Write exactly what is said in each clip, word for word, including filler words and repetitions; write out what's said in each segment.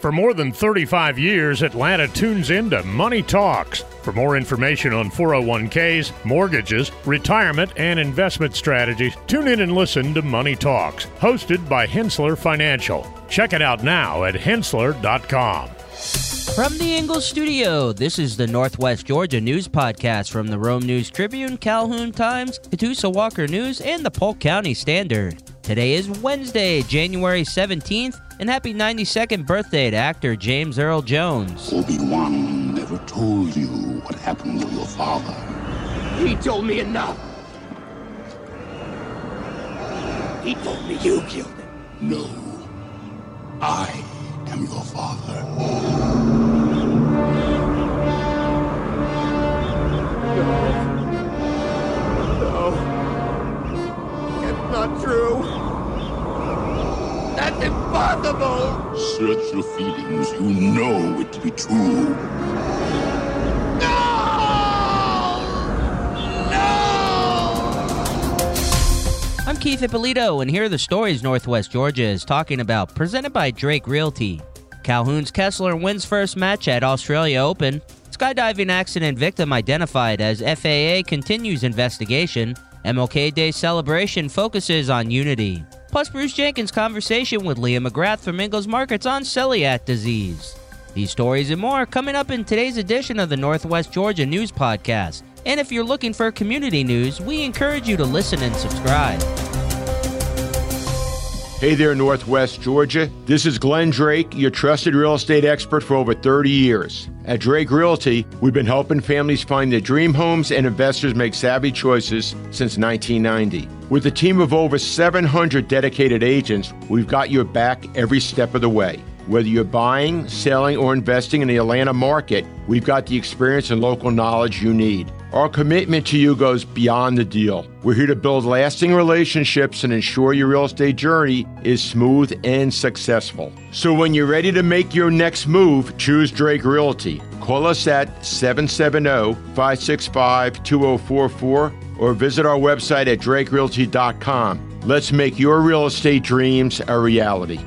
For more than thirty-five years, Atlanta tunes into Money Talks. For more information on four oh one k's, mortgages, retirement, and investment strategies, tune in and listen to Money Talks, hosted by Henssler Financial. Check it out now at henssler dot com. From the Ingles studio, this is the Northwest Georgia News Podcast from the Rome News Tribune, Calhoun Times, Catoosa Walker News, and the Polk County Standard. Today is Wednesday, January seventeenth, and happy ninety-second birthday to actor James Earl Jones. Obi-Wan never told you what happened to your father. He told me enough. He told me you killed him. No, I am your father. Not true. That's impossible. Search your feelings. You know it to be true. No! No! I'm Keith Ippolito, and here are the stories Northwest Georgia is talking about, presented by Drake Realty. Calhoun's Kessler wins first match at Australia Open. Skydiving accident victim identified as F A A continues investigation. M L K Day celebration focuses on unity. Plus, Bruce Jenkins' conversation with Leah McGrath from Ingles Markets on celiac disease. These stories and more coming up in today's edition of the Northwest Georgia News Podcast. And if you're looking for community news, we encourage you to listen and subscribe. Hey there, Northwest Georgia. This is Glenn Drake, your trusted real estate expert for over thirty years. At Drake Realty, we've been helping families find their dream homes and investors make savvy choices since nineteen ninety. With a team of over seven hundred dedicated agents, we've got your back every step of the way. Whether you're buying, selling, or investing in the Atlanta market, we've got the experience and local knowledge you need. Our commitment to you goes beyond the deal. We're here to build lasting relationships and ensure your real estate journey is smooth and successful. So when you're ready to make your next move, choose Drake Realty. Call us at seven seven zero, five six five, two zero four four or visit our website at drake realty dot com. Let's make your real estate dreams a reality.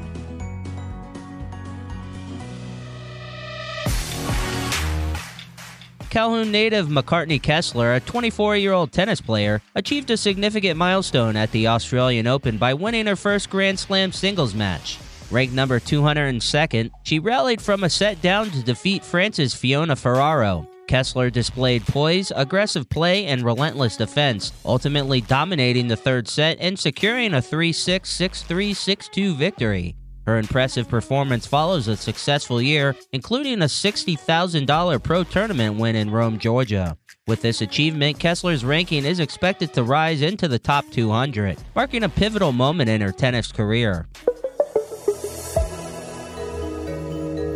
Calhoun native McCartney Kessler, a twenty-four-year-old tennis player, achieved a significant milestone at the Australian Open by winning her first Grand Slam singles match. Ranked number two hundred second, she rallied from a set down to defeat France's Fiona Ferro. Kessler displayed poise, aggressive play, and relentless defense, ultimately dominating the third set and securing a three six, six three, six two victory. Her impressive performance follows a successful year, including a sixty thousand dollars pro tournament win in Rome, Georgia. With this achievement, Kessler's ranking is expected to rise into the top two hundred, marking a pivotal moment in her tennis career.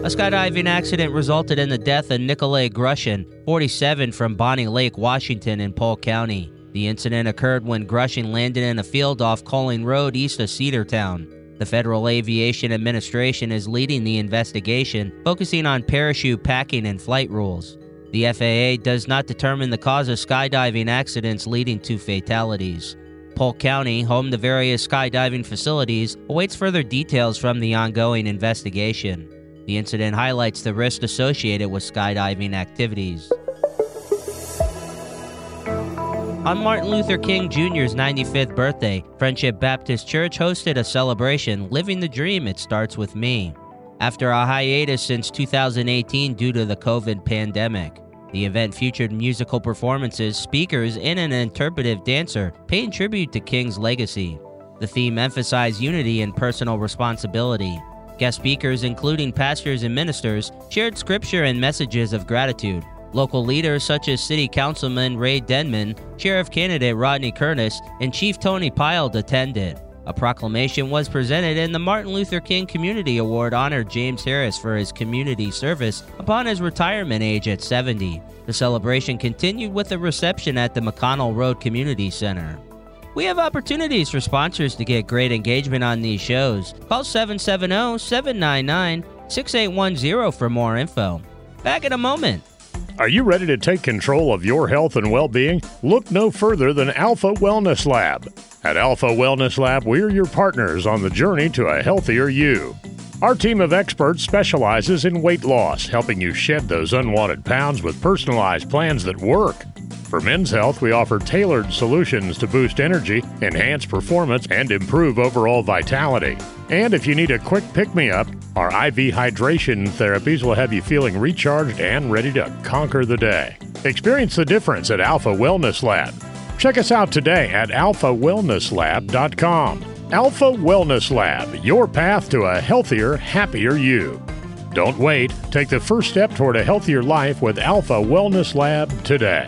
A skydiving accident resulted in the death of Nicolay Grushin, forty-seven, from Bonney Lake, Washington in Polk County. The incident occurred when Grushin landed in a field off Coaling Road east of Cedartown. The Federal Aviation Administration is leading the investigation, focusing on parachute packing and flight rules. The F A A does not determine the cause of skydiving accidents leading to fatalities. Polk County, home to various skydiving facilities, awaits further details from the ongoing investigation. The incident highlights the risks associated with skydiving activities. On Martin Luther King Junior's ninety-fifth birthday, Friendship Baptist Church hosted a celebration, Living the Dream, It Starts With Me, after a hiatus since two thousand eighteen due to the COVID pandemic. The event featured musical performances, speakers, and an interpretive dancer paying tribute to King's legacy. The theme emphasized unity and personal responsibility. Guest speakers, including pastors and ministers, shared scripture and messages of gratitude. Local leaders such as City Councilman Ray Denman, Sheriff Candidate Rodney Curtis, and Chief Tony Pyle attended. A proclamation was presented, and the Martin Luther King Community Award honored James Harris for his community service upon his retirement age at seventy. The celebration continued with a reception at the McConnell Road Community Center. We have opportunities for sponsors to get great engagement on these shows. Call seven seven zero, seven nine nine, six eight one zero for more info. Back in a moment. Are you ready to take control of your health and well-being? Look no further than Alpha Wellness Lab. At Alpha Wellness Lab, we're your partners on the journey to a healthier you. Our team of experts specializes in weight loss, helping you shed those unwanted pounds with personalized plans that work. For men's health, we offer tailored solutions to boost energy, enhance performance, and improve overall vitality. And if you need a quick pick-me-up, our I V hydration therapies will have you feeling recharged and ready to conquer the day. Experience the difference at Alpha Wellness Lab. Check us out today at alpha wellness lab dot com. Alpha Wellness Lab, your path to a healthier, happier you. Don't wait. Take the first step toward a healthier life with Alpha Wellness Lab today.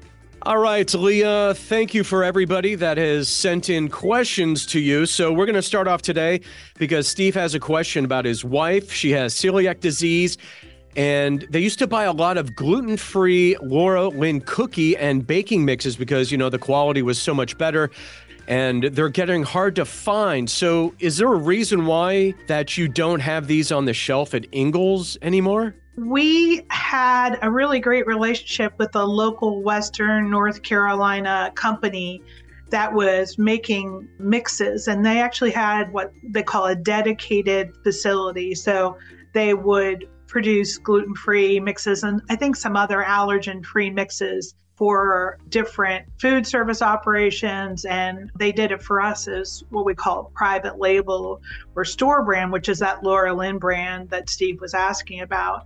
All right, Leah, thank you for everybody that has sent in questions to you. So we're going to start off today because Steve has a question about his wife. She has celiac disease, and they used to buy a lot of gluten-free Laura Lynn cookie and baking mixes because, you know, the quality was so much better, and they're getting hard to find. So is there a reason why that you don't have these on the shelf at Ingles anymore? We had a really great relationship with a local Western North Carolina company that was making mixes, and they actually had what they call a dedicated facility. So they would produce gluten-free mixes and I think some other allergen-free mixes for different food service operations, and they did it for us as what we call private label or store brand, which is that Laura Lynn brand that Steve was asking about.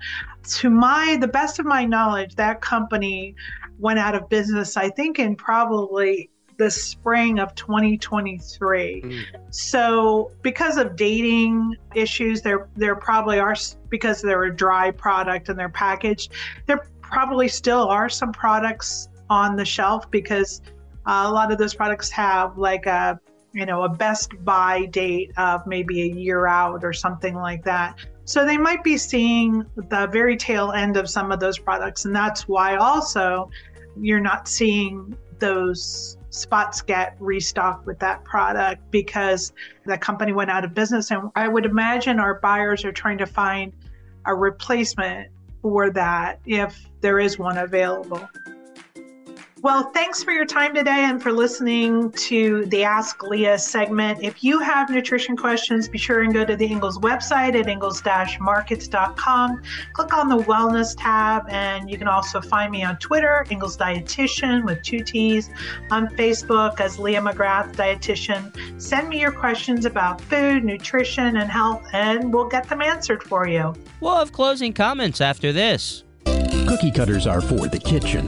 To my, the best of my knowledge, that company went out of business, I think in probably the spring of twenty twenty-three. Mm. So because of dating issues, there, there probably are, because they're a dry product and they're packaged, there probably still are some products on the shelf, because uh, a lot of those products have like a, you know, a best buy date of maybe a year out or something like that. So they might be seeing the very tail end of some of those products. And that's why also you're not seeing those spots get restocked with that product, because the company went out of business. And I would imagine our buyers are trying to find a replacement for that if there is one available. Well, thanks for your time today and for listening to the Ask Leah segment. If you have nutrition questions, be sure and go to the Ingles website at ingles dash markets dot com. Click on the Wellness tab, and you can also find me on Twitter, Ingles Dietitian with two T's, on Facebook as Leah McGrath Dietitian. Send me your questions about food, nutrition, and health, and we'll get them answered for you. We'll have closing comments after this. Cookie cutters are for the kitchen,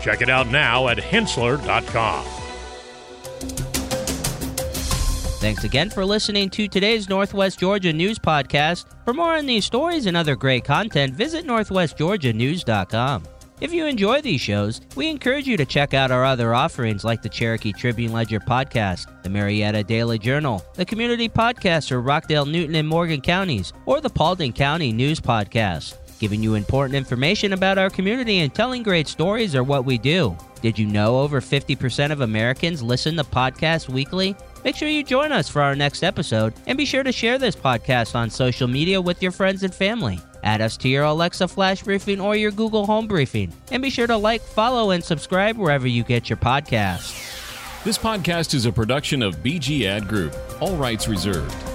Check it out now at henssler dot com. Thanks again for listening to today's Northwest Georgia News Podcast. For more on these stories and other great content, visit northwest georgia news dot com. If you enjoy these shows, we encourage you to check out our other offerings like the Cherokee Tribune-Ledger Podcast, the Marietta Daily Journal, the Community Podcast for Rockdale, Newton, and Morgan Counties, or the Paulding County News Podcast. Giving you important information about our community and telling great stories are what we do. Did you know over fifty percent of Americans listen to podcasts weekly? Make sure you join us for our next episode, and be sure to share this podcast on social media with your friends and family. Add us to your Alexa Flash Briefing or your Google Home Briefing, and be sure to like, follow, and subscribe wherever you get your podcasts. This podcast is a production of B G Ad Group. All rights reserved.